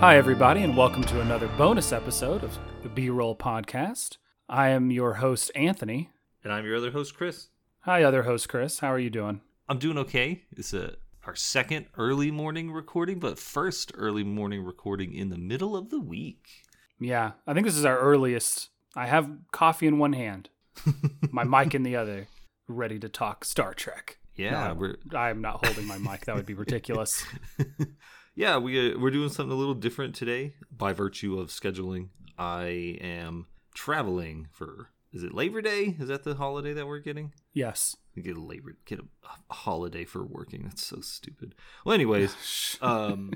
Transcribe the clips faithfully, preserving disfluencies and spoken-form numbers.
Hi, everybody, and welcome to another bonus episode of the B-Roll Podcast. I am your host, Anthony. And I'm your other host, Chris. Hi, other host, Chris. How are you doing? I'm doing okay. It's a, our second early morning recording, but first early morning recording in the middle of the week. Yeah, I think this is our earliest. I have coffee in one hand, my mic in the other, ready to talk Star Trek. Yeah, no, we're... I'm not holding my mic. That would be ridiculous. Yeah, we, uh, we're doing something a little different today. By virtue of scheduling, I am traveling for, is it Labor Day? Is that the holiday that we're getting? Yes. We get a labor get a, a holiday for working. That's so stupid. Well, anyways, um,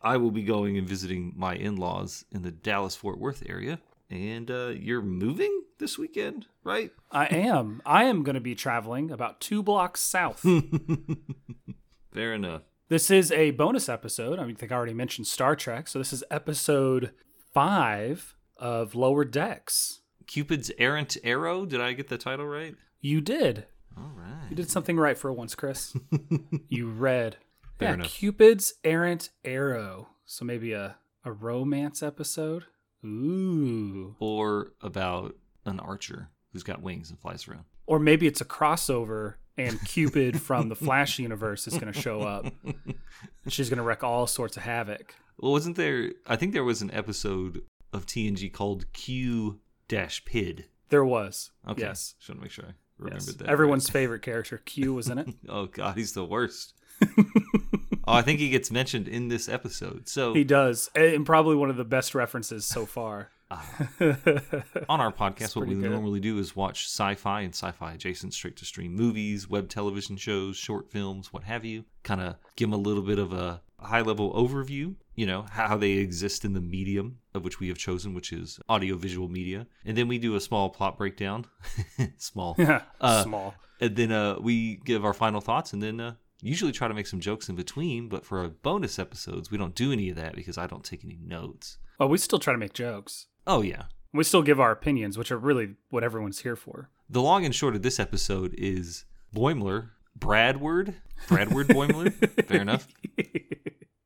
I will be going and visiting my in-laws in the Dallas-Fort Worth area. And uh, you're moving this weekend, right? I am. I am going to be traveling about two blocks south. Fair enough. This is a bonus episode. I mean, I think I already mentioned Star Trek. So this is episode five of Lower Decks. Cupid's Errant Arrow. Did I get the title right? You did. All right. You did something right for once, Chris. You read. Fair yeah, enough. Cupid's Errant Arrow. So maybe a, a romance episode. Ooh. Or about an archer who's got wings and flies around. Or maybe it's a crossover. And Cupid from the Flash universe is going to show up. And she's going to wreak all sorts of havoc. Well, wasn't there... I think there was an episode of T N G called Q-Pid. There was. Okay. Yes. Just want to make sure I remembered yes. that. Everyone's right. favorite character, Q, was in it. Oh, God. He's the worst. Oh, I think he gets mentioned in this episode. So he does. And probably one of the best references so far. Uh, on our podcast, what we good. normally do is watch sci-fi and sci-fi adjacent straight-to-stream movies, web television shows, short films, what have you. Kind of give them a little bit of a high-level overview, you know, how they exist in the medium of which we have chosen, which is audiovisual media. And then we do a small plot breakdown. Small. Yeah, uh, small. And then uh, we give our final thoughts, and then... Uh, usually try to make some jokes in between, but for our bonus episodes, we don't do any of that because I don't take any notes. Well, we still try to make jokes. Oh, yeah. We still give our opinions, which are really what everyone's here for. The long and short of this episode is Boimler, Bradward, Bradward Boimler, fair enough.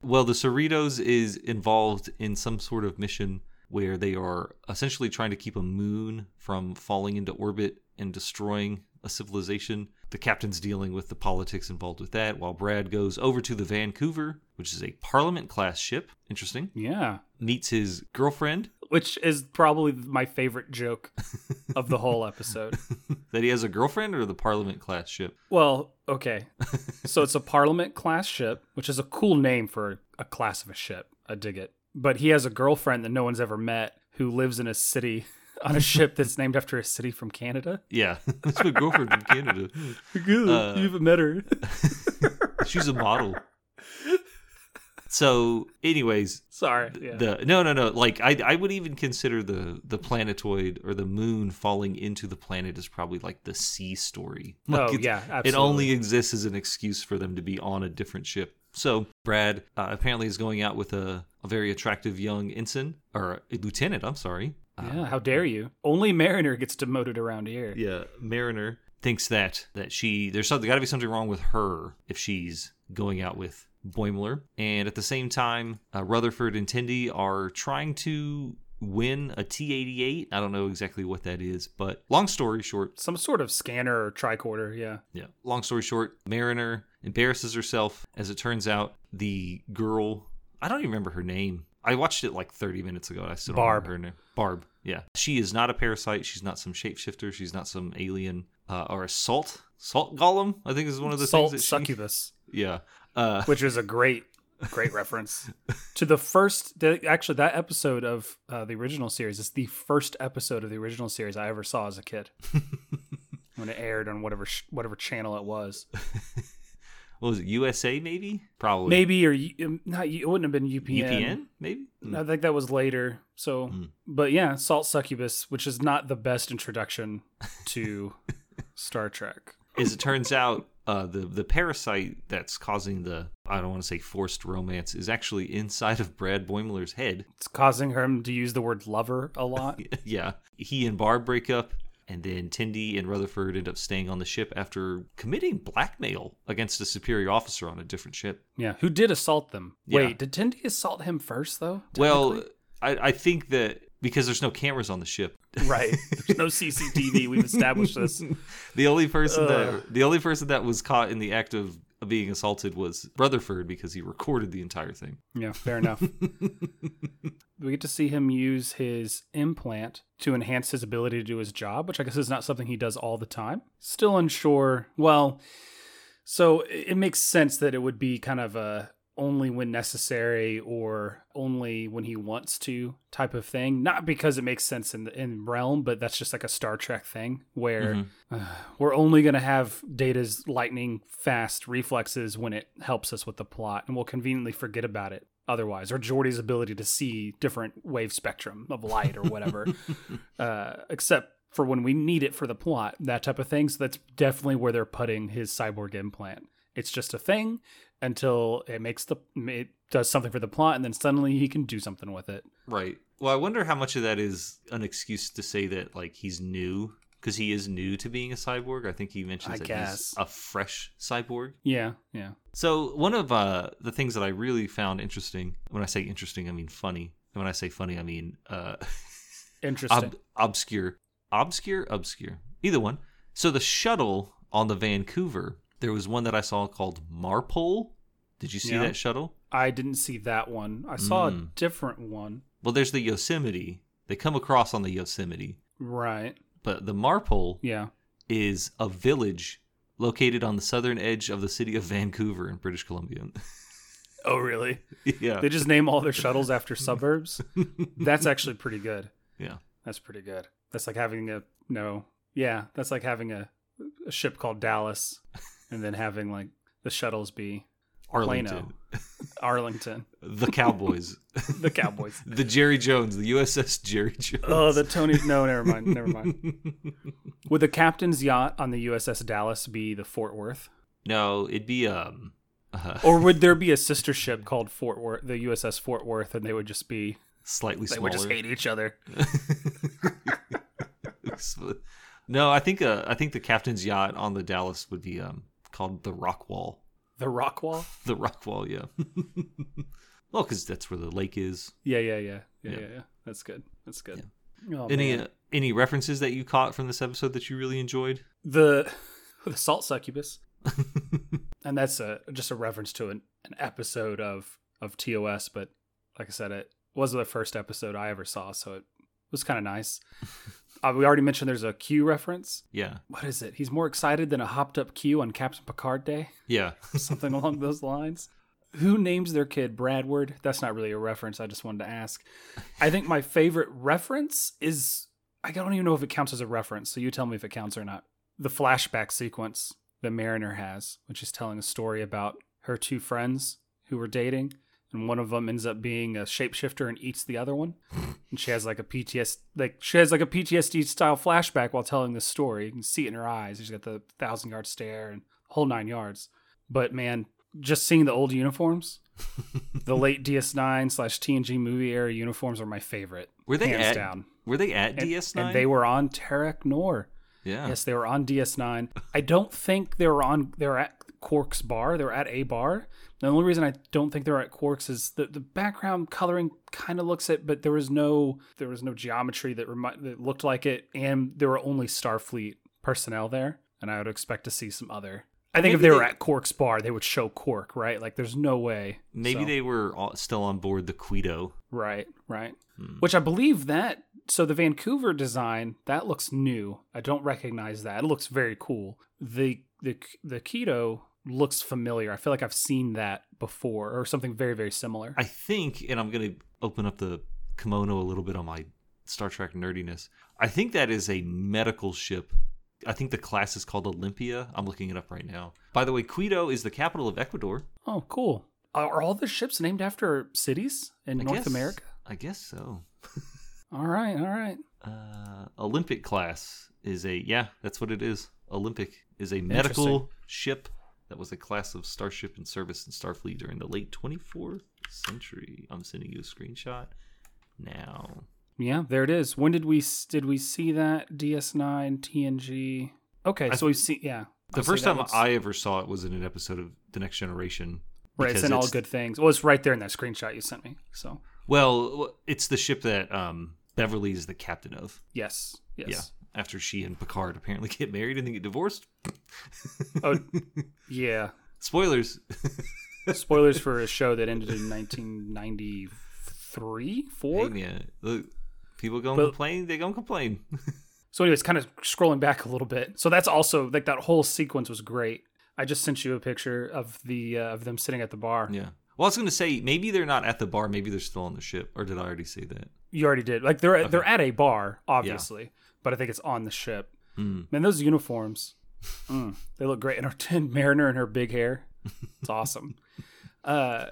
Well, the Cerritos is involved in some sort of mission where they are essentially trying to keep a moon from falling into orbit and destroying a civilization. The captain's dealing with the politics involved with that, while Brad goes over to the Vancouver, which is a Parliament-class ship. Interesting. Yeah. Meets his girlfriend. Which is probably my favorite joke of the whole episode. That he has a girlfriend or the Parliament-class ship? Well, okay. So it's a Parliament-class ship, which is a cool name for a class of a ship. I dig it. But he has a girlfriend that no one's ever met who lives in a city... on a ship that's named after a city from Canada? Yeah. That's my girlfriend from Canada. Good. Uh, you haven't met her. She's a model. So, anyways. Sorry. Yeah. The, no, no, no. Like, I I would even consider the, the planetoid or the moon falling into the planet is probably like the sea story. Like, oh, yeah. Absolutely. It only exists as an excuse for them to be on a different ship. So, Brad uh, apparently is going out with a, a very attractive young ensign, or a lieutenant, I'm sorry. Yeah, how dare you? Only Mariner gets demoted around here. Yeah, Mariner thinks that that she there's something got to be something wrong with her if she's going out with Boimler. And at the same time, uh, Rutherford and Tendi are trying to win a T eighty-eight. I don't know exactly what that is, but long story short, some sort of scanner or tricorder, yeah. Yeah. Long story short, Mariner embarrasses herself. As it turns out, the girl, I don't even remember her name. I watched it like thirty minutes ago. And I still don't Barb. remember her name. Barb, yeah. She is not a parasite. She's not some shapeshifter. She's not some alien uh, or a salt. Salt golem, I think is one of the salt things that she... Salt succubus. Yeah. Uh... Which is a great, great reference. To the first... Actually, that episode of uh, the original series is the first episode of the original series I ever saw as a kid. When it aired on whatever whatever channel it was. What was it, U S A maybe? Probably. Maybe, or not, it wouldn't have been U P N. U P N, maybe? Mm. I think that was later. So, mm. But yeah, Salt Succubus, which is not the best introduction to Star Trek. As it turns out, uh, the, the parasite that's causing the, I don't want to say forced romance, is actually inside of Brad Boimler's head. It's causing him to use the word lover a lot. Yeah. He and Barb break up. And then Tendi and Rutherford end up staying on the ship after committing blackmail against a superior officer on a different ship. Yeah, who did assault them. Yeah. Wait, did Tendi assault him first, though? Well, I, I think that because there's no cameras on the ship. Right. There's no C C T V. We've established this. The only person Ugh. that the only person that was caught in the act of being assaulted was Rutherford because he recorded the entire thing. Yeah, fair enough. We get to see him use his implant to enhance his ability to do his job, which I guess is not something he does all the time. Still unsure. Well, so it makes sense that it would be kind of a only when necessary or only when he wants to type of thing. Not because it makes sense in the in realm, but that's just like a Star Trek thing where mm-hmm. uh, we're only going to have Data's lightning fast reflexes when it helps us with the plot, and we'll conveniently forget about it otherwise, or Geordi's ability to see different wave spectrum of light or whatever, uh, except for when we need it for the plot, that type of thing. So that's definitely where they're putting his cyborg implant. It's just a thing until it makes the it does something for the plot, and then suddenly he can do something with it. Right. Well, I wonder how much of that is an excuse to say that like he's new, because he is new to being a cyborg. I think he mentions I that guess. he's a fresh cyborg. Yeah, yeah. So one of uh, the things that I really found interesting, when I say interesting, I mean funny. And when I say funny, I mean uh, interesting, ob- obscure, obscure, obscure. Either one. So the shuttle on the Vancouver. There was one that I saw called Marpole. Did you see yeah. that shuttle? I didn't see that one. I saw mm. a different one. Well, there's the Yosemite. They come across on the Yosemite. Right. But the Marpole yeah. is a village located on the southern edge of the city of Vancouver in British Columbia. Oh, really? Yeah. They just name all their shuttles after suburbs? That's actually pretty good. Yeah. That's pretty good. That's like having a... No. Yeah. That's like having a, a ship called Dallas. And then having, like, the shuttles be Arlington. Plano, Arlington. The Cowboys. The Cowboys. The Jerry Jones. The U S S Jerry Jones. Oh, the Tony. No, never mind. Never mind. Would the captain's yacht on the U S S Dallas be the Fort Worth? No, it'd be... um. Uh, or would there be a sister ship called Fort Worth, the U S S Fort Worth, and they would just be... Slightly they smaller. They would just hate each other. No, I think uh, I think the captain's yacht on the Dallas would be... um. called the Rock Wall. The Rock Wall? The Rock Wall, yeah. Well, because that's where the lake is. Yeah, yeah, yeah. Yeah, yeah, yeah. yeah. That's good. That's good. Yeah. Oh, any uh, any references that you caught from this episode that you really enjoyed? The the salt succubus. And that's a, just a reference to an, an episode of, of T O S, but like I said, it was the first episode I ever saw, so it was kind of nice. Uh, we already mentioned there's a Q reference. Yeah. What is it? He's more excited than a hopped up Q on Captain Picard Day. Yeah. Something along those lines. Who names their kid Bradward? That's not really a reference. I just wanted to ask. I think my favorite reference is, I don't even know if it counts as a reference. So you tell me if it counts or not. The flashback sequence that Mariner has, which is telling a story about her two friends who were dating. And one of them ends up being a shapeshifter and eats the other one. And she has like a P T S D, like she has like a P T S D style flashback while telling this story. You can see it in her eyes. She's got the thousand yard stare and whole nine yards. But man, just seeing the old uniforms, the late D S nine slash T N G movie era uniforms are my favorite. Were they hands at, down? Were they at and, D S nine? And they were on Terek Nor. Yeah. Yes, they were on D S nine. I don't think they were on. They were at Quark's bar. They were at a bar. The only reason I don't think they're at Quark's is the, the background coloring kind of looks it, but there was no there was no geometry that, remi- that looked like it, and there were only Starfleet personnel there, and I would expect to see some other. I think maybe if they, they were at Quark's bar, they would show Quark, right? Like, there's no way. Maybe so. They were all still on board the Cuito. Right, right. Hmm. Which I believe that, so the Vancouver design, that looks new. I don't recognize that. It looks very cool. The the the Cuito... looks familiar. I feel like I've seen that before or something very, very similar. I think, and I'm going to open up the kimono a little bit on my Star Trek nerdiness. I think that is a medical ship. I think the class is called Olympia. I'm looking it up right now. By the way, Cuito is the capital of Ecuador. Oh, cool. Are all the ships named after cities in I North guess, America? I guess so. All right. All right. Uh, Olympic class is a, yeah, that's what it is. Olympic is a medical ship. That was a class of starship in service in Starfleet during the late twenty-fourth century. I'm sending you a screenshot now. Yeah, there it is. When did we did we see that? D S nine, T N G. Okay, th- so we've seen. Yeah, the first time looks... I ever saw it was in an episode of The Next Generation. Right, it's in it's... All Good Things. Well, it's right there in that screenshot you sent me. So. Well, it's the ship that um, Beverly is the captain of. Yes. Yes. Yeah. After she and Picard apparently get married and then get divorced. Oh, yeah. Spoilers. Spoilers for a show that ended in nineteen ninety-three, four? Hey, yeah. Look, people gonna but, complain, they gonna complain. So anyways, kind of scrolling back a little bit. So that's also, like, that whole sequence was great. I just sent you a picture of the uh, of them sitting at the bar. Yeah. Well, I was going to say, maybe they're not at the bar. Maybe they're still on the ship. Or did I already say that? You already did. Like, they're, okay. they're at a bar, obviously. Yeah. But I think it's on the ship. Mm. Man, those uniforms. mm, they look great. And, her, and Mariner and her big hair. It's awesome. uh,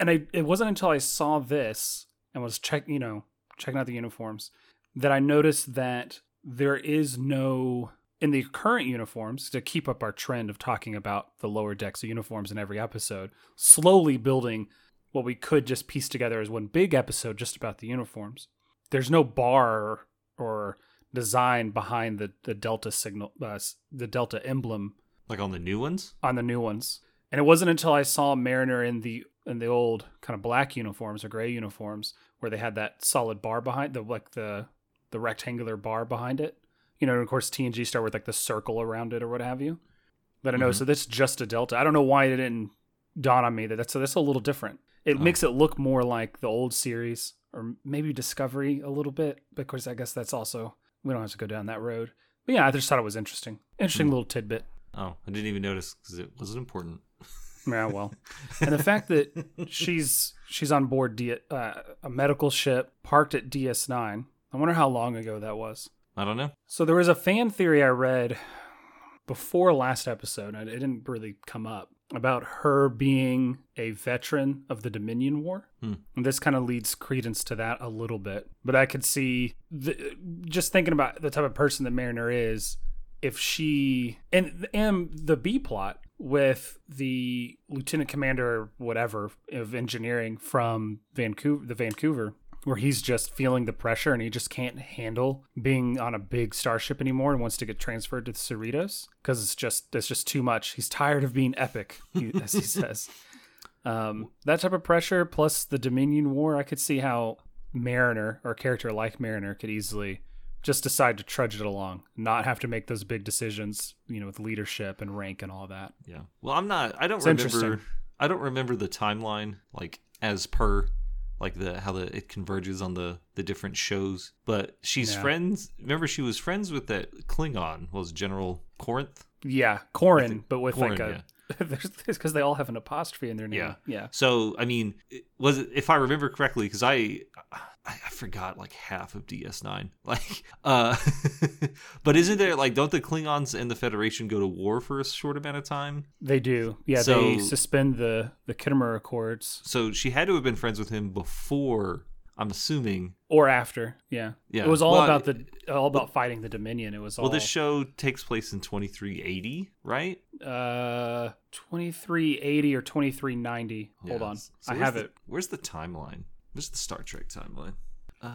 and I, it wasn't until I saw this and was check, you know, checking out the uniforms that I noticed that there is no... In the current uniforms, to keep up our trend of talking about the lower decks of uniforms in every episode, slowly building what we could just piece together as one big episode just about the uniforms. There's no bar or design behind the, the Delta signal, uh, the Delta emblem. Like on the new ones? On the new ones. And it wasn't until I saw Mariner in the in the old kind of black uniforms or gray uniforms where they had that solid bar behind the like the the rectangular bar behind it. You know, and of course, T N G started with like the circle around it or what have you. But I know, mm-hmm. so that's just a Delta. I don't know why it didn't dawn on me that that's, so that's a little different. It oh. makes it look more like the old series or maybe Discovery a little bit. Because I guess that's also, we don't have to go down that road. But yeah, I just thought it was interesting. Interesting mm. little tidbit. Oh, I didn't even notice because it wasn't important. Yeah, well. And the fact that she's she's on board D, uh, a medical ship parked at D S nine. I wonder how long ago that was. I don't know. So there was a fan theory I read before last episode, and it didn't really come up, about her being a veteran of the Dominion War. Hmm. And this kind of leads credence to that a little bit. But I could see, the, just thinking about the type of person that Mariner is, if she, and, and the B-plot with the lieutenant commander or whatever of engineering from Vancouver, the Vancouver, where he's just feeling the pressure and he just can't handle being on a big starship anymore and wants to get transferred to the Cerritos because it's just it's just too much. He's tired of being epic, as he says. Um, that type of pressure plus the Dominion War, I could see how Mariner, or a character like Mariner, could easily just decide to trudge it along, not have to make those big decisions, you know, with leadership and rank and all that. Yeah. Well, I'm not. I don't it's remember. I don't remember the timeline, like as per. Like the how the it converges on the, the different shows. But she's yeah. friends. Remember, she was friends with that Klingon. Was General Corinth? Yeah, K'orin, but with K'orin, like a because yeah. they all have an apostrophe in their name. Yeah, yeah. So I mean, it was if I remember correctly, because I I forgot like half of D S nine. Like, uh, but isn't there like don't the Klingons and the Federation go to war for a short amount of time? They do. Yeah, so, they suspend the the Kittimer Accords. So she had to have been friends with him before. I'm assuming, or after, yeah, yeah. It was all well, about the all about well, fighting the Dominion. It was all. Well, this show takes place in twenty-three eighty, right? Uh, twenty-three eighty or twenty-three ninety. Yes. Hold on, so I have the, it. Where's the timeline? Where's the Star Trek timeline? Uh,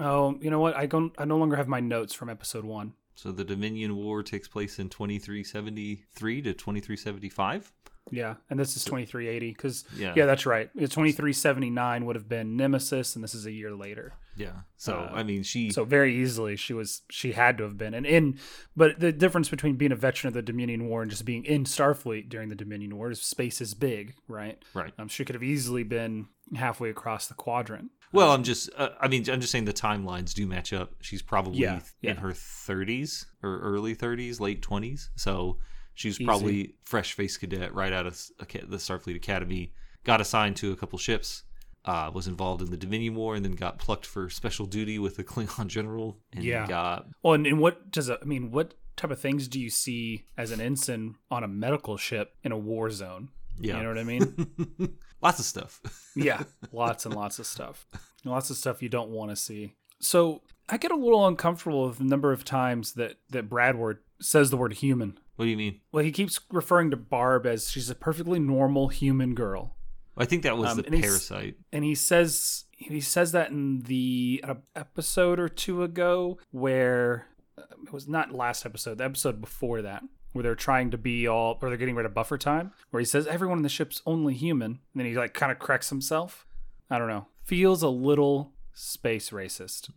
oh, you know what? I don't. I no longer have my notes from episode one. So the Dominion War takes place in twenty-three seventy-three to twenty-three seventy-five. Yeah, and this is twenty-three eighty, because, yeah. yeah, that's right. twenty-three seventy-nine would have been Nemesis, and this is a year later. Yeah, so, uh, I mean, she... So very easily, she was she had to have been. And in, But the difference between being a veteran of the Dominion War and just being in Starfleet during the Dominion War is space is big, right? Right. Um, she could have easily been halfway across the quadrant. Well, I'm just, uh, I mean, I'm just saying the timelines do match up. She's probably yeah, yeah. in her thirties, or early thirties, late twenties, so... She's probably fresh-faced cadet right out of the Starfleet Academy, got assigned to a couple ships, uh, was involved in the Dominion War, and then got plucked for special duty with the Klingon general. And yeah. Got... Well, and, and what does a, I mean? What type of things do you see as an ensign on a medical ship in a war zone? Yeah. You know what I mean? Lots of stuff. Yeah, lots and lots of stuff. Lots of stuff you don't want to see. So I get a little uncomfortable with the number of times that, that Bradward says the word human. What do you mean? Well, he keeps referring to Barb as she's a perfectly normal human girl. I think that was um, the and parasite. And he says he says that in the uh, episode or two ago where uh, it was not last episode, the episode before that, where they're trying to be all, or they're getting rid of buffer time, where he says everyone in the ship's only human, and then he like kind of corrects himself. I don't know. Feels a little space racist.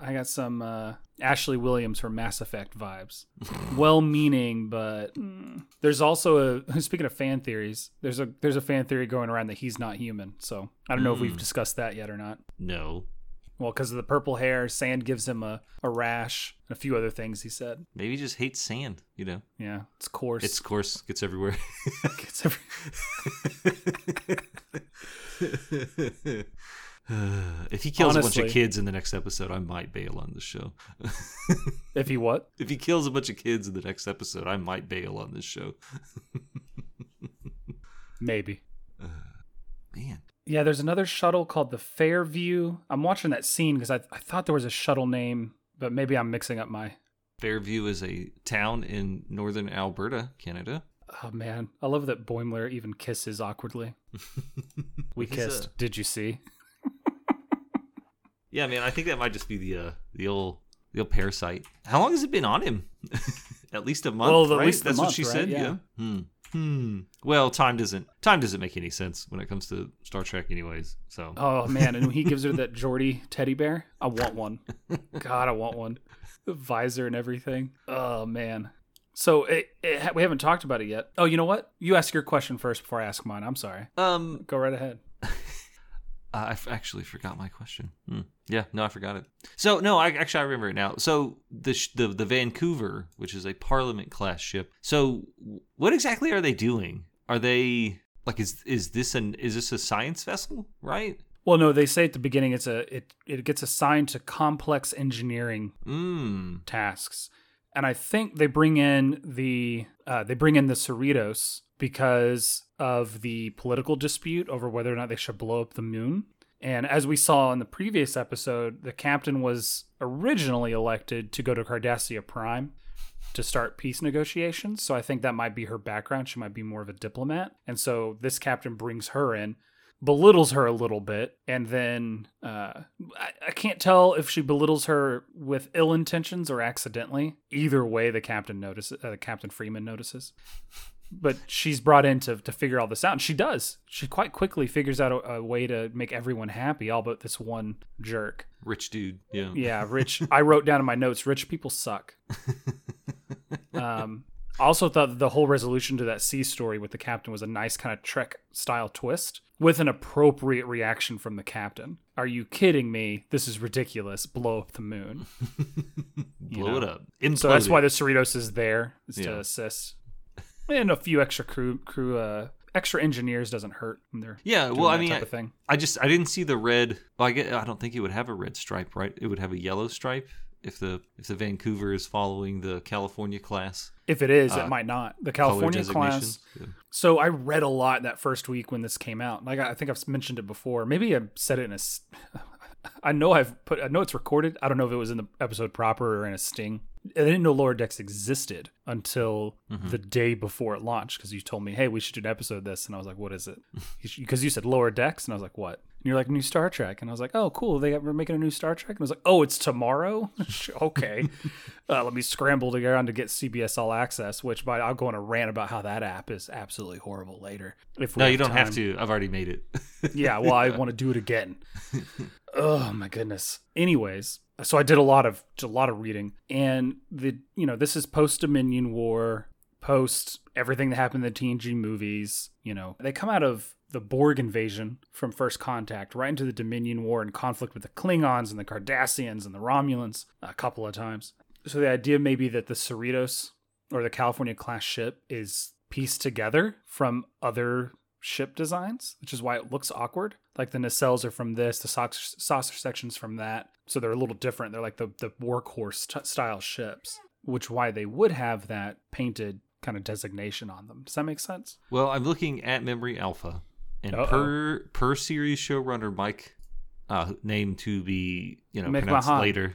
I got some uh, Ashley Williams from Mass Effect vibes. Well-meaning, but mm. There's also a, speaking of fan theories, there's a there's a fan theory going around that he's not human. So I don't mm. know if we've discussed that yet or not. No. Well, because of the purple hair, sand gives him a, a rash, and a few other things he said. Maybe he just hates sand, you know? Yeah, it's coarse. It's coarse. Gets everywhere. Gets everywhere. If he kills Honestly, a bunch of kids in the next episode, I might bail on the show. If he what? If he kills a bunch of kids in the next episode, I might bail on this show. Maybe. Uh, man. Yeah, there's another shuttle called the Fairview. I'm watching that scene because I, I thought there was a shuttle name, but maybe I'm mixing up my... Fairview is a town in northern Alberta, Canada. Oh, man. I love that Boimler even kisses awkwardly. We kissed. A... Did you see? Yeah, man, I think that might just be the uh, the old the old parasite. How long has it been on him? At least a month, well, at right? Least That's month, what she right? said, yeah. yeah. Hmm. Hmm. Well, time doesn't time doesn't make any sense when it comes to Star Trek, anyways. So. Oh man, and when he gives her that Geordi teddy bear, I want one. God, I want one. The visor and everything. Oh man. So it, it, we haven't talked about it yet. Oh, you know what? You ask your question first before I ask mine. I'm sorry. Um, go right ahead. uh, I f- actually forgot my question. Hmm. Yeah, no, I forgot it. So no, I actually I remember it now. So the sh- the the Vancouver, which is a Parliament-class ship. So what exactly are they doing? Are they like is is this an is this a science vessel, right? Well, no, they say at the beginning it's a it it gets assigned to complex engineering mm. tasks, and I think they bring in the uh, they bring in the Cerritos because of the political dispute over whether or not they should blow up the moon. And as we saw in the previous episode, the captain was originally elected to go to Cardassia Prime to start peace negotiations. So I think that might be her background. She might be more of a diplomat. And so this captain brings her in, belittles her a little bit. And then uh, I, I can't tell if she belittles her with ill intentions or accidentally. Either way, the captain notices, uh, Captain Freeman notices. But she's brought in to to figure all this out, and she does. She quite quickly figures out a, a way to make everyone happy, all but this one jerk. Rich dude, yeah. Yeah, rich. I wrote down in my notes, rich people suck. um, also thought that the whole resolution to that sea story with the captain was a nice kind of Trek-style twist with an appropriate reaction from the captain. Are you kidding me? This is ridiculous. Blow up the moon. Blow know? it up. Imploded. So that's why the Cerritos is there, is yeah. to assist. And a few extra crew, crew, uh, extra engineers doesn't hurt. When they're yeah, well, I mean, type of thing. I, I just, I didn't see the red. Well, I get, I don't think it would have a red stripe, right? It would have a yellow stripe if the if the Vancouver is following the California class. If it is, uh, it might not. The California class. Yeah. So I read a lot that first week when this came out. Like I, I think I've mentioned it before. Maybe I said it in a. I know I've put. I know it's recorded. I don't know if it was in the episode proper or in a sting. I didn't know Lower Decks existed until mm-hmm. the day before it launched because you told me, hey, we should do an episode of this. And I was like, what is it? Because you said Lower Decks. And I was like, what? And you're like, new Star Trek. And I was like, oh, cool. They were making a new Star Trek. And I was like, oh, it's tomorrow? Okay. uh, let me scramble to get on to get C B S All Access, which by I'll go on a rant about how that app is absolutely horrible later. If no, you don't time. have to. I've already made it. Yeah, well, I want to do it again. Oh, my goodness. Anyways. So I did a lot of a lot of reading, and the you know this is post Dominion War, post everything that happened in the T N G movies. You know they come out of the Borg invasion from First Contact right into the Dominion War and conflict with the Klingons and the Cardassians and the Romulans a couple of times. So the idea maybe that the Cerritos or the California class ship is pieced together from other ship designs, which is why it looks awkward. Like the nacelles are from this, the saucer, saucer sections from that. So they're a little different. They're like the, the workhorse t- style ships, which why they would have that painted kind of designation on them. Does that make sense? Well, I'm looking at Memory Alpha, and Uh-oh. per per series showrunner Mike, uh, name to be you know Mick pronounced Mahan. later,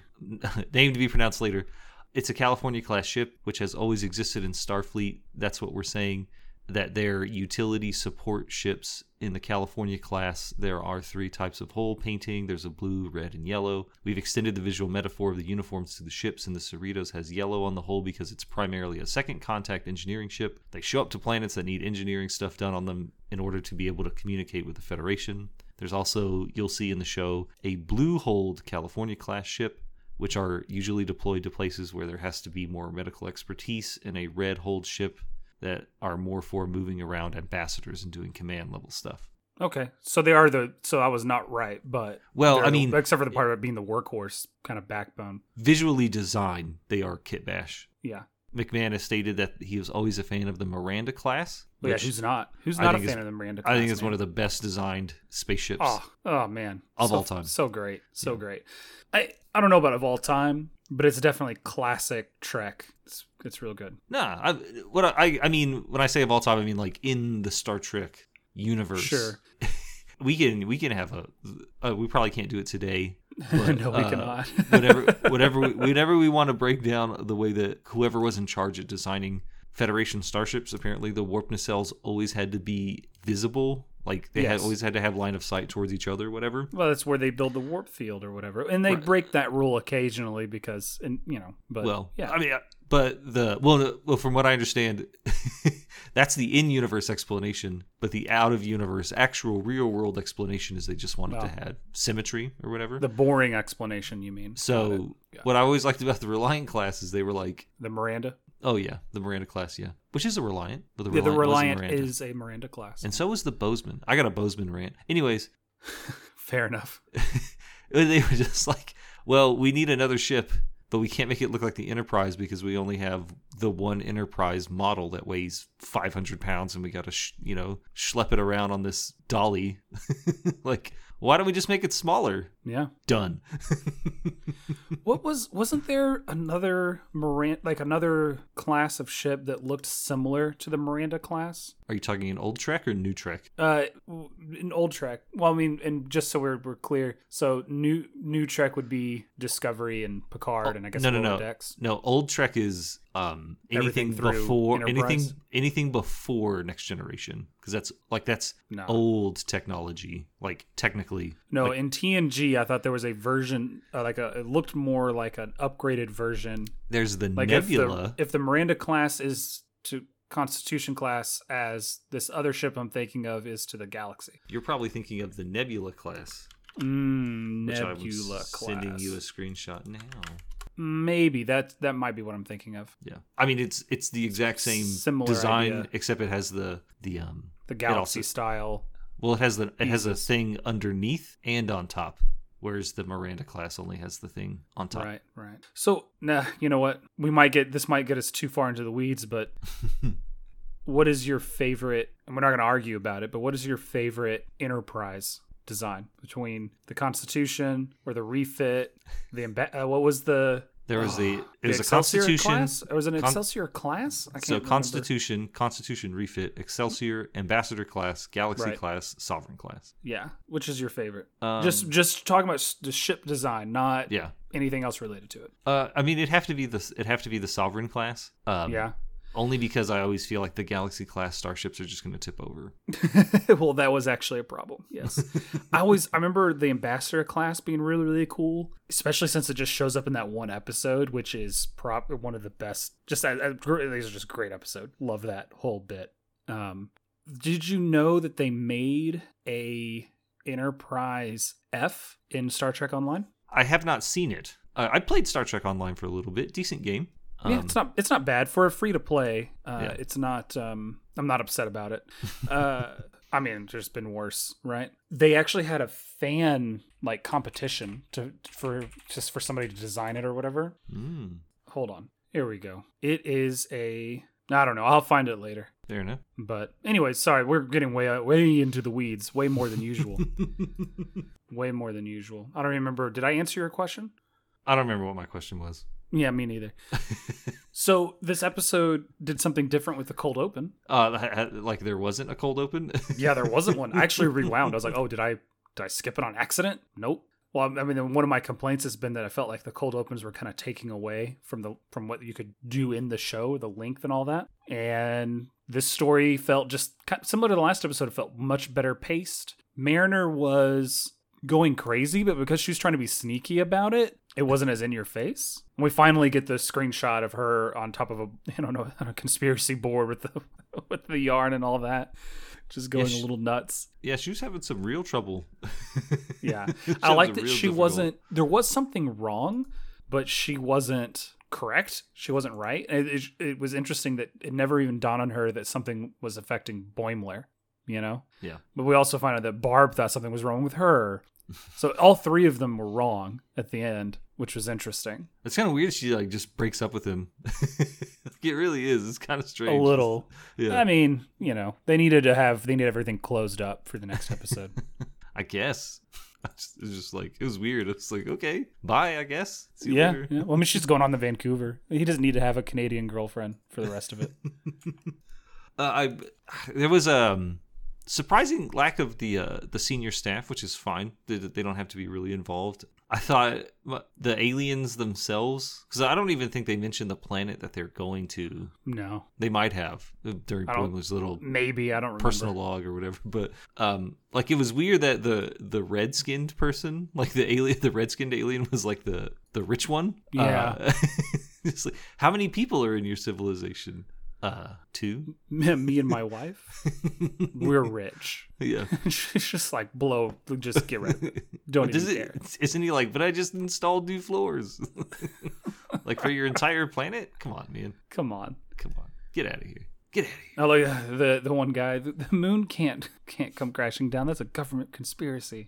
name to be pronounced later. It's a California class ship which has always existed in Starfleet. That's what we're saying. that they're utility support ships. In the California class, there are three types of hull painting. There's a blue, red, and yellow. We've extended the visual metaphor of the uniforms to the ships, and the Cerritos has yellow on the hull because it's primarily a second contact engineering ship. They show up to planets that need engineering stuff done on them in order to be able to communicate with the Federation. There's also, you'll see in the show, a blue-hulled California-class ship, which are usually deployed to places where there has to be more medical expertise, and a red-hulled ship that are more for moving around ambassadors and doing command level stuff. Okay, so they are the, so I was not right, but... Well, I mean... The, except for the part about being the workhorse kind of backbone. Visually designed, they are kitbash. Yeah. McMahon has stated that he was always a fan of the Miranda class. Yeah, who's not? Who's not a fan of the Miranda class? I think it's man. one of the best designed spaceships. Oh, oh man. Of so, all time. So great. So yeah. great. I, I don't know about of all time, but it's definitely classic Trek. It's, it's real good. Nah, I, what I I mean when I say of all time, I mean like in the Star Trek universe. Sure, we can we can have a. Uh, we probably can't do it today. But, no, we uh, cannot. whatever, whatever, we, whenever we want to break down the way that whoever was in charge of designing Federation starships, apparently the warp nacelles always had to be visible. Like, they yes. had, always had to have line of sight towards each other, whatever. Well, that's where they build the warp field or whatever. And they right. break that rule occasionally because, and you know, but... Well, yeah. I mean, but the... Well, well from what I understand, that's the in-universe explanation, but the out-of-universe, actual real-world explanation is they just wanted wow. to have symmetry or whatever. The boring explanation, you mean. So, yeah. what I always liked about the Reliant class is they were like... The Miranda? Oh, yeah. The Miranda-class, yeah. Which is a Reliant. But the Reliant, yeah, the Reliant Miranda. is a Miranda-class. And so is the Bozeman. I got a Bozeman rant. Anyways. Fair enough. They were just like, well, we need another ship, but we can't make it look like the Enterprise because we only have the one Enterprise model that weighs five hundred pounds and we got to, sh- you know, schlep it around on this dolly. Like, why don't we just make it smaller? Yeah. Done. What was, wasn't there another Miranda, like another class of ship that looked similar to the Miranda class? Are you talking an old Trek or new Trek? Uh, an old Trek. Well, I mean, and just so we're, we're clear, so new new Trek would be Discovery and Picard oh, and I guess no, no, Lower no. Decks. No, old Trek is um anything before Enterprise. anything anything before Next Generation because that's like that's no. old technology, like technically. No, like, in T N G, I thought there was a version uh, like a it looked more like an upgraded version. There's the like Nebula. If the, if the Miranda class is to Constitution class as this other ship I'm thinking of is to the Galaxy. You're probably thinking of the Nebula class. Mm, which Nebula I was class. Sending you a screenshot now. Maybe that that might be what I'm thinking of. Yeah, I mean it's it's the exact same similar design idea. Except it has the the um the Galaxy also, style. Well, it has the it has a thing underneath and on top. Whereas the Miranda class only has the thing on top. Right, right. So, nah, you know what? We might get this might get us too far into the weeds, but what is your favorite? And we're not going to argue about it, but what is your favorite Enterprise design between the Constitution or the refit? The imba- uh, what was the? There was the, oh, it was the Excelsior a Constitution class. It was an Excelsior Con- class. I can't so remember. Constitution, Constitution refit, Excelsior, Ambassador class, Galaxy right. class, Sovereign class. Yeah, which is your favorite? Um, just just talking about the ship design, not yeah. anything else related to it. Uh, I mean, it'd have to be the it'd have to be the Sovereign class. Um, yeah. Only because I always feel like the Galaxy-class starships are just going to tip over. Well, that was actually a problem, yes. I always I remember the Ambassador-class being really, really cool, especially since it just shows up in that one episode, which is prop one of the best. Just I, I, These are just great episode. Love that whole bit. Um, did you know that they made a Enterprise F in Star Trek Online? I have not seen it. Uh, I played Star Trek Online for a little bit. Decent game. Yeah, um, it's not it's not bad for a free to play. Uh, yeah. It's not. Um, I'm not upset about it. Uh, I mean, there's been worse, right? They actually had a fan like competition to for just for somebody to design it or whatever. Mm. Hold on, here we go. It is a. I don't know. I'll find it later. Fair enough. But anyway, sorry, we're getting way way into the weeds, way more than usual. way more than usual. I don't remember. Did I answer your question? I don't remember what my question was. Yeah, me neither. So this episode did something different with the cold open. Uh, like there wasn't a cold open? Yeah, there wasn't one. I actually rewound. I was like, oh, did I did I skip it on accident? Nope. Well, I mean, one of my complaints has been that I felt like the cold opens were kind of taking away from the from what you could do in the show, the length and all that. And this story felt just similar to the last episode. It felt much better paced. Mariner was going crazy, but because she was trying to be sneaky about it, it wasn't as in your face. And we finally get the screenshot of her on top of a, I don't know, on a conspiracy board with the with the yarn and all that. Just going yeah, she, a little nuts. Yeah, she was having some real trouble. Yeah. I like that she difficult. wasn't, there was something wrong, but she wasn't correct. She wasn't right. It, it, it was interesting that it never even dawned on her that something was affecting Boimler, you know? Yeah. But we also find out that Barb thought something was wrong with her. So all three of them were wrong at the end, which was interesting. It's kind of weird she like just breaks up with him. It really is. It's kind of strange. A little. Yeah. I mean, you know, they needed to have they need everything closed up for the next episode. I guess. It was just like, it was weird. It's like, okay, bye, I guess. See you yeah, later. Yeah. Well, I mean, she's going on to Vancouver. He doesn't need to have a Canadian girlfriend for the rest of it. uh, I there was um surprising lack of the uh, the senior staff, which is fine. They, they don't have to be really involved. I thought the aliens themselves, because I don't even think they mentioned the planet that they're going to. No, they might have during Boimler's little maybe I don't personal remember. log or whatever. But um, like it was weird that the the red skinned person, like the alien, the red skinned alien was like the the rich one. Yeah, uh, it's like, how many people are in your civilization? Uh, two? Me and my wife? We're rich. Yeah. She's just like, blow, just get rid of it. Don't even it, care. Isn't he like, but I just installed new floors. Like for your entire planet? Come on, man. Come on. Come on. Get out of here. Get out of here. I like uh, the, the one guy, the, the moon can't can't come crashing down. That's a government conspiracy.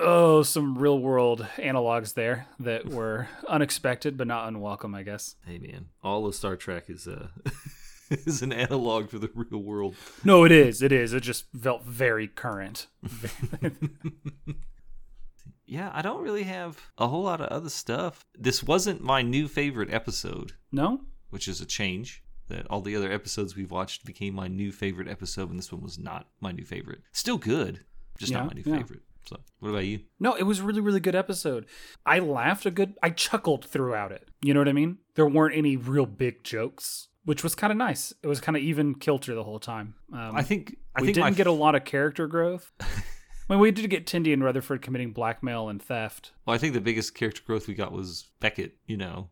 Oh, some real world analogs there that were unexpected, but not unwelcome, I guess. Hey, man, all of Star Trek is uh, is an analog for the real world. No, it is. It is. It just felt very current. Yeah, I don't really have a whole lot of other stuff. This wasn't my new favorite episode. No? Which is a change. That all the other episodes we've watched became my new favorite episode, and this one was not my new favorite. Still good, just yeah, not my new yeah. favorite. So, what about you? No, it was a really, really good episode. I laughed a good... I chuckled throughout it. You know what I mean? There weren't any real big jokes, which was kind of nice. It was kind of even kilter the whole time. Um, I think... I we think didn't f- get a lot of character growth. I mean, we did get Tendi and Rutherford committing blackmail and theft. Well, I think the biggest character growth we got was Beckett, you know.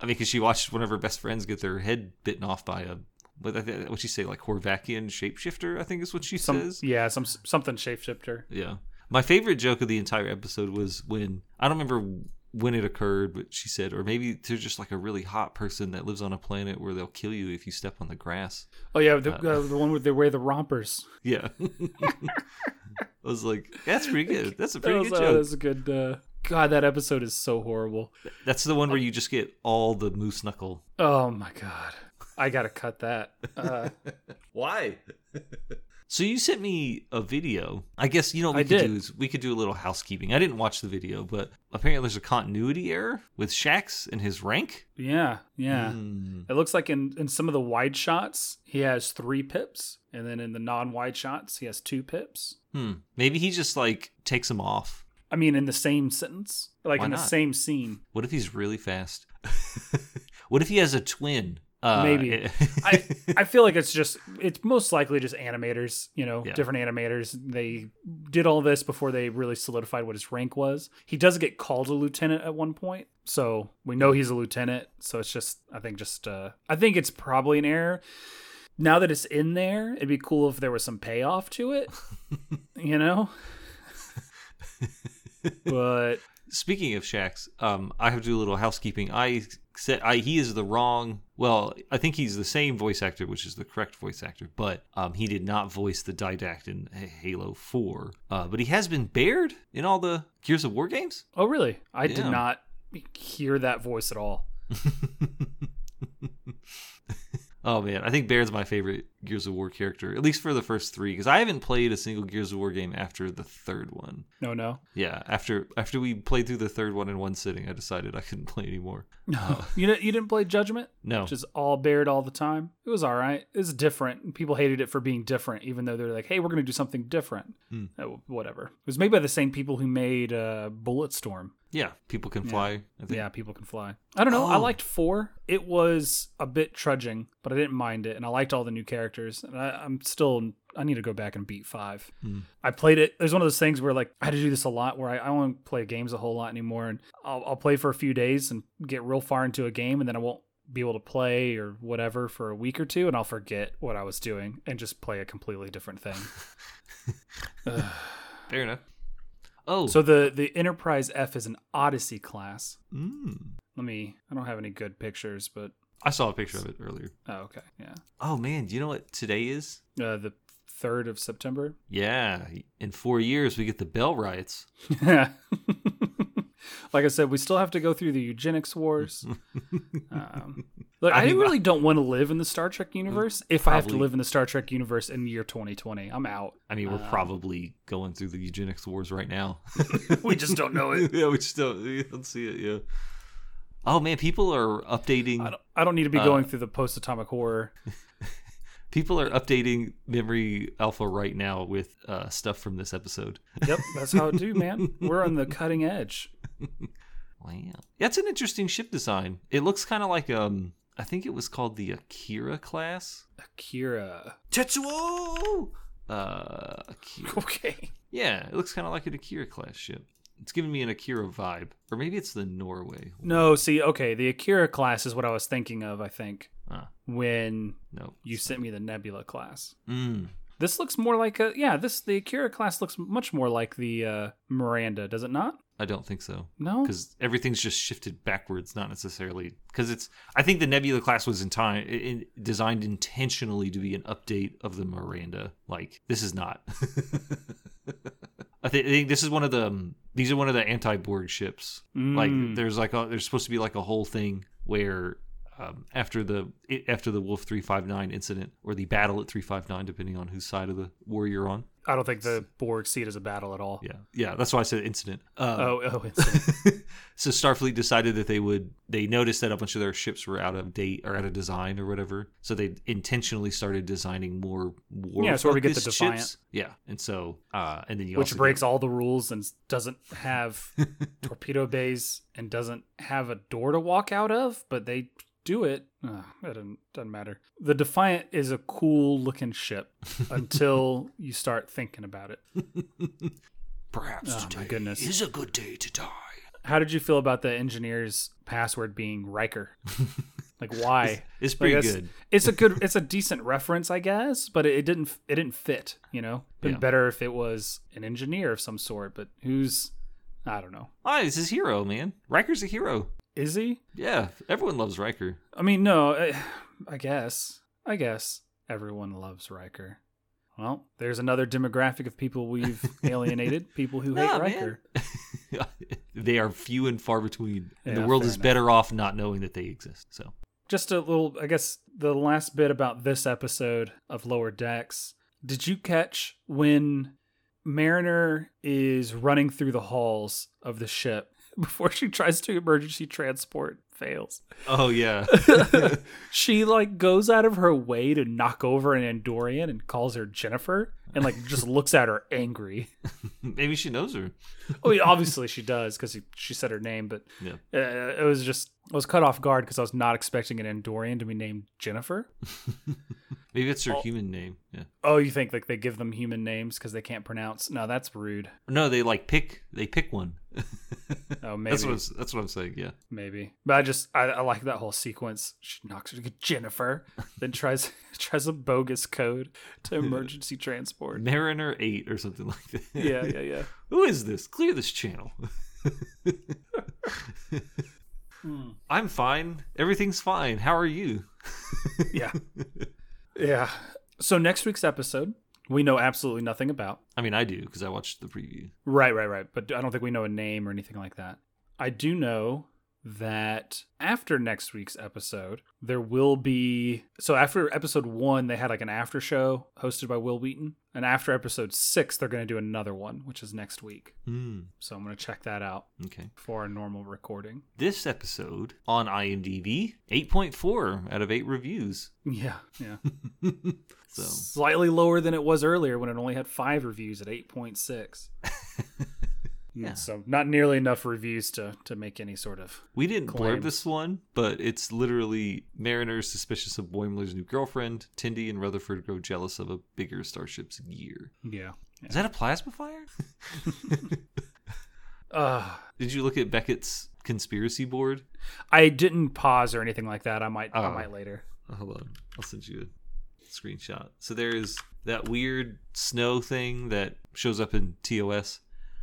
I mean, because she watched one of her best friends get their head bitten off by a... But I think what she say, like Horvacian shapeshifter, I think is what she some, says. Yeah, some something shapeshifter. Yeah. My favorite joke of the entire episode was when, I don't remember when it occurred, but she said, or maybe they're just like a really hot person that lives on a planet where they'll kill you if you step on the grass. Oh, yeah, the, uh, uh, the one where they wear the rompers. Yeah. I was like, that's pretty good. That's a pretty that was, good joke. Uh, that's a good... Uh... God, that episode is so horrible. That's the one where you just get all the moose knuckle. Oh, my God. I gotta cut that. Uh, Why? So you sent me a video. I guess you know what we I could did. do is we could do a little housekeeping. I didn't watch the video, but apparently there's a continuity error with Shax and his rank. Yeah, yeah. Mm. It looks like in, in some of the wide shots he has three pips, and then in the non-wide shots he has two pips. Hmm. Maybe he just like takes them off. I mean, in the same sentence, like Why in not? the same scene. What if he's really fast? What if he has a twin? Uh, Maybe. I I feel like it's just, it's most likely just animators, you know, yeah. different animators. They did all this before they really solidified what his rank was. He does get called a lieutenant at one point. So we know he's a lieutenant. So it's just, I think just, uh, I think it's probably an error. Now that it's in there, it'd be cool if there was some payoff to it, you know? But speaking of Shax, um, I have to do a little housekeeping. I said I, he is the wrong. Well, I think he's the same voice actor, which is the correct voice actor, but um, he did not voice the Didact in Halo four. Uh, but he has been Baird in all the Gears of War games. Oh, really? I yeah. did not hear that voice at all. Oh, man. I think Baird's my favorite Gears of War character, at least for the first three, because I haven't played a single Gears of War game after the third one. No, no. Yeah. After after we played through the third one in one sitting, I decided I couldn't play anymore. No. you, didn't, you didn't play Judgment? No. Which is all Baird all the time. It was all right. It was different. People hated it for being different, even though they're like, hey, we're going to do something different. Mm. Oh, whatever. It was made by the same people who made uh, Bulletstorm. Yeah, people can fly. Yeah, I think. yeah people can fly. I don't know. Oh. I liked four. It was a bit trudging, but I didn't mind it. And I liked all the new characters. And I, I'm still... I need to go back and beat five. Mm. I played it. There's one of those things where like I had to do this a lot where I, I don't want to play games a whole lot anymore. And I'll, I'll play for a few days and get real far into a game. And then I won't be able to play or whatever for a week or two. And I'll forget what I was doing and just play a completely different thing. Fair enough. Oh, so the, the Enterprise F is an Odyssey class. Mm. Let me, I don't have any good pictures, but. I saw a picture of it earlier. Oh, okay. Yeah. Oh, man. Do you know what today is? Uh, the third of September. Yeah. In four years, we get the Bell Riots. Yeah. Like I said, we still have to go through the eugenics wars. um, look, I, I really don't want to live in the Star Trek universe. Probably. If I have to live in the Star Trek universe in the year twenty twenty, I'm out. I mean, we're um, probably going through the eugenics wars right now. We just don't know it. Yeah, we just don't, we don't see it, yeah. Oh, man, people are updating. I don't, I don't need to be uh, going through the post-atomic horror. People are updating Memory Alpha right now with uh, stuff from this episode. Yep, that's how it do, man. We're on the cutting edge. Wow. That's an interesting ship design. It looks kind of like, um, I think it was called the Akira-class. Akira. Tetsuo! Uh, Akira. Okay. Yeah, it looks kind of like an Akira-class ship. It's giving me an Akira vibe. Or maybe it's the Norway. No, see, okay, the Akira-class is what I was thinking of, I think. Huh. When no, you sent me the Nebula-class. Mm. This looks more like a... Yeah, this the Akira-class looks much more like the uh, Miranda, does it not? I don't think so. No? Because everything's just shifted backwards, not necessarily... Because it's... I think the Nebula-class was in time in, designed intentionally to be an update of the Miranda. Like, this is not... I, th- I think this is one of the... Um, these are one of the anti-Borg ships. Mm. Like, there's like a, there's supposed to be like a whole thing where... Um, after the after the Wolf three five nine incident, or the battle at three five nine, depending on whose side of the war you're on. I don't think the Borg see it as a battle at all. Yeah, yeah, that's why I said incident. Uh, oh, oh, incident. So Starfleet decided that they would, they noticed that a bunch of their ships were out of date or out of design or whatever, so they intentionally started designing more war. Yeah, that's where we get the Defiant. Ships. Yeah, and so, uh, and then you Which also breaks get... all the rules and doesn't have torpedo bays and doesn't have a door to walk out of, but they... do it. Oh, it doesn't, doesn't matter. The Defiant is a cool looking ship until you start thinking about it. Perhaps oh, today my goodness. Is a good day to die. How did you feel about the engineer's password being Riker? Like, why? It's, it's pretty like, good. It's a good. It's a decent reference, I guess, but it, it didn't. It didn't fit. You know, been yeah. better if it was an engineer of some sort. But who's? I don't know. Oh, it's his hero, man. Riker's a hero. Is he? Yeah, everyone loves Riker. I mean, no, I, I guess. I guess everyone loves Riker. Well, there's another demographic of people we've alienated, people who nah, hate Riker. They are few and far between. And yeah, the world is enough. Better off not knowing that they exist. So, just a little, I guess, the last bit about this episode of Lower Decks. Did you catch when Mariner is running through the halls of the ship? Before she tries to emergency transport, fails. Oh, yeah. She, like, goes out of her way to knock over an Andorian and calls her Jennifer and, like, just looks at her angry. Maybe she knows her. Oh, I mean, obviously she does because she said her name, but yeah. uh, it was just, I was cut off guard because I was not expecting an Andorian to be named Jennifer. Maybe it's her oh. human name. Yeah. Oh, you think, like, they give them human names because they can't pronounce? No, that's rude. No, they, like, pick, they pick one. Oh, maybe that's what, was, that's what I'm saying. Yeah, maybe. But I just I, I like that whole sequence. She knocks her to Jennifer, then tries tries a bogus code to emergency transport. Mariner eight or something like that. Yeah, yeah, yeah. Who is this? Clear this channel. hmm. I'm fine. Everything's fine. How are you? Yeah, yeah. So next week's episode. We know absolutely nothing about. I mean, I do, because I watched the preview. Right, right, right. But I don't think we know a name or anything like that. I do know that after next week's episode, there will be... So after episode one, they had like an after show hosted by Will Wheaton. And after episode six, they're going to do another one, which is next week. Mm. So I'm going to check that out okay. for our normal recording. This episode on IMDb, eight point four out of eight reviews. Yeah, yeah. so Slightly lower than it was earlier when it only had five reviews at eight point six. Yeah. So not nearly enough reviews to, to make any sort of We didn't blurb this one, but it's literally Mariner suspicious of Boimler's new girlfriend. Tendi and Rutherford grow jealous of a bigger starship's gear. Yeah. yeah. Is that a plasma fire? uh, Did you look at Beckett's conspiracy board? I didn't pause or anything like that. I might, uh, I might later. Hold on. I'll send you a screenshot. So there is that weird snow thing that shows up in T O S.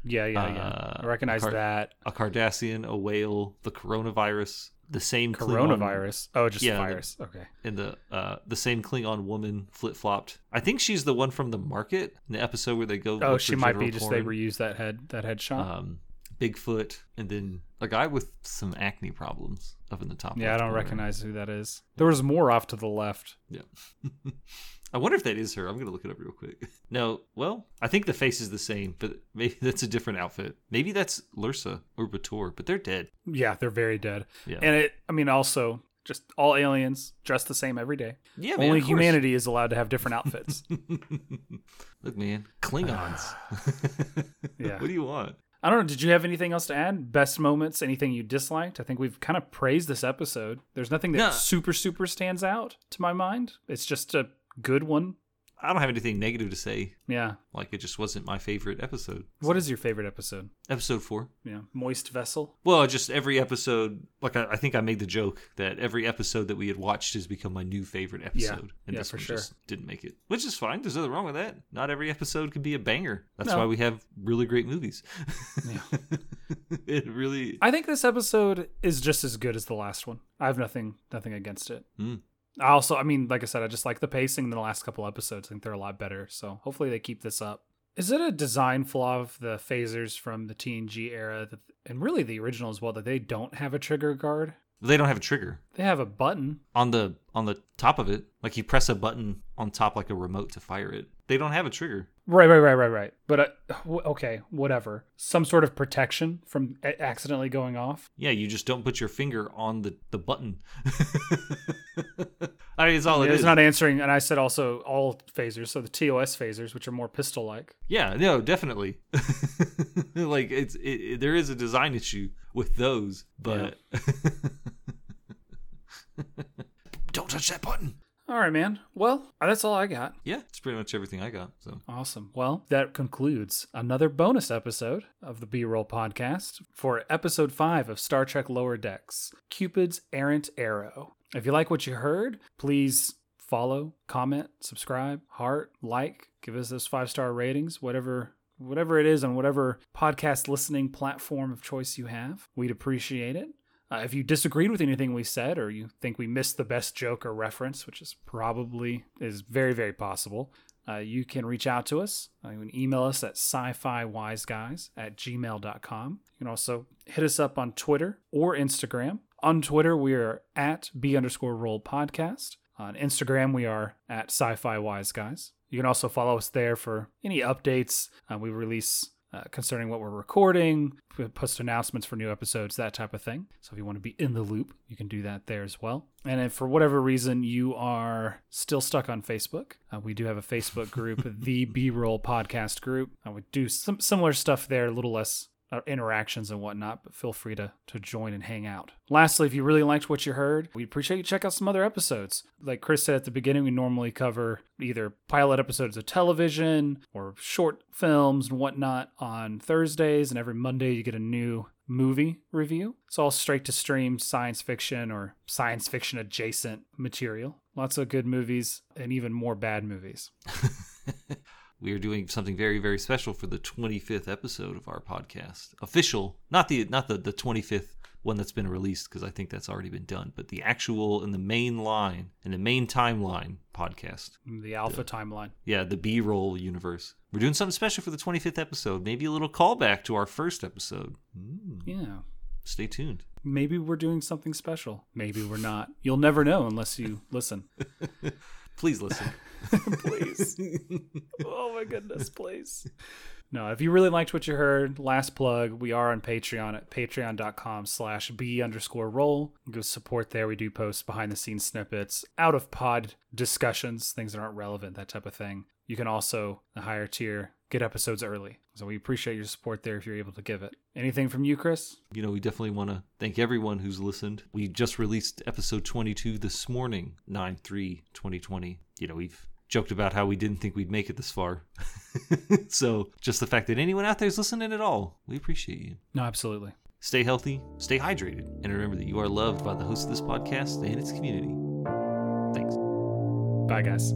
Yeah, yeah, yeah. Uh, I recognize a Car- that. A Cardassian, a whale, the coronavirus, the same Klingon. Coronavirus? Oh, just yeah, virus. The, okay. And the uh, the same Klingon woman flip-flopped. I think she's the one from the market in the episode where they go Oh, she might be K'orin. Just they reused that head that headshot. Um, Bigfoot, and then a guy with some acne problems up in the top. Yeah, I don't corner. recognize who that is. There was more off to the left. Yeah. I wonder if that is her. I'm going to look it up real quick. No, well, I think the face is the same, but maybe that's a different outfit. Maybe that's Lursa or Bator, but they're dead. Yeah, they're very dead. Yeah. And it, I mean, also, just all aliens dress the same every day. Yeah, man, only humanity is allowed to have different outfits. Look, man, Klingons. yeah. What do you want? I don't know. Did you have anything else to add? Best moments? Anything you disliked? I think we've kind of praised this episode. There's nothing that no. super, super stands out to my mind. It's just a good one. I don't have anything negative to say. Yeah. Like, it just wasn't my favorite episode. So. What is your favorite episode? Episode four. Yeah. Moist Vessel? Well, just every episode. Like, I, I think I made the joke that every episode that we had watched has become my new favorite episode. Yeah, and yeah, this for one sure. just didn't make it. Which is fine. There's nothing wrong with that. Not every episode can be a banger. That's no. why we have really great movies. yeah. It really... I think this episode is just as good as the last one. I have nothing, nothing against it. Mm. I also, I mean, like I said, I just like the pacing in the last couple episodes. I think they're a lot better. So hopefully they keep this up. Is it a design flaw of the phasers from the T N G era, that, and really the original as well, that they don't have a trigger guard? They don't have a trigger. They have a button. On the on the top of it. Like, you press a button on top like a remote to fire it. They don't have a trigger. Right, right, right, right, right. But, uh, okay, whatever. Some sort of protection from accidentally going off. Yeah, you just don't put your finger on the, the button. I mean, it's all yeah, it is. It's not answering, and I said also all phasers, so the T O S phasers, which are more pistol-like. Yeah, no, definitely. like, it's it, it, there is a design issue with those, but... Yeah. don't touch that button. All right, man. Well, that's all I got. Yeah, it's pretty much everything I got. So awesome. Well, that concludes another bonus episode of the B-Roll Podcast for episode five of Star Trek Lower Decks, Cupid's Errant Arrow. If you like what you heard, please follow, comment, subscribe, heart, like, give us those five-star ratings, whatever whatever it is on whatever podcast listening platform of choice you have. We'd appreciate it. Uh, if you disagreed with anything we said, or you think we missed the best joke or reference, which is probably is very, very possible, uh, you can reach out to us. Uh, you can email us at sci-fi wise guys at gmail dot com. You can also hit us up on Twitter or Instagram. On Twitter, we are at B underscore roll podcast. On Instagram, we are at sci-fi wise guys. You can also follow us there for any updates. Uh, we release Uh, concerning what we're recording, post announcements for new episodes, that type of thing. So if you want to be in the loop, you can do that there as well. And if for whatever reason you are still stuck on Facebook, uh, we do have a Facebook group, the B-Roll Podcast group. Uh, we do some similar stuff there, a little less uh, interactions and whatnot, but feel free to, to join and hang out. Lastly, if you really liked what you heard, we'd appreciate you check out some other episodes. Like Chris said at the beginning, we normally cover either pilot episodes of television or short films and whatnot on Thursdays, and every Monday you get a new movie review. It's all straight to stream science fiction or science fiction adjacent material. Lots of good movies and even more bad movies. We are doing something very, very special for the twenty-fifth episode of our podcast. Official, not the not the, the twenty-fifth one that's been released, because I think that's already been done, but the actual in the main line, in the main timeline podcast. The alpha the, timeline. Yeah, the B-roll universe. We're doing something special for the twenty-fifth episode. Maybe a little callback to our first episode. Mm. Yeah. stay tuned. Maybe we're doing something special. Maybe we're not. You'll never know unless you listen. Please listen. Please. Oh my goodness, please. No, if you really liked what you heard, last plug, we are on Patreon at patreon.com slash B underscore roll. Go support there. We do post behind the scenes snippets, out of pod discussions, things that aren't relevant, that type of thing. You can also, the higher tier, get episodes early. So we appreciate your support there if you're able to give it. Anything from you, Chris? You know, we definitely want to thank everyone who's listened. We just released episode twenty-two this morning, nine three twenty twenty. You know, we've joked about how we didn't think we'd make it this far. So just the fact that anyone out there is listening at all, we appreciate you. No, absolutely. Stay healthy, stay hydrated, and remember that you are loved by the host of this podcast and its community. Thanks. Bye, guys.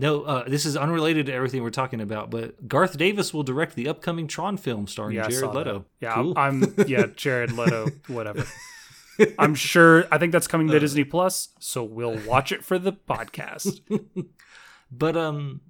No, uh, this is unrelated to everything we're talking about, but Garth Davis will direct the upcoming Tron film starring yeah, Jared Leto. Yeah, cool. I'm, I'm yeah, Jared Leto, whatever. I'm sure, I think that's coming to uh, Disney Plus, so we'll watch it for the podcast. But um,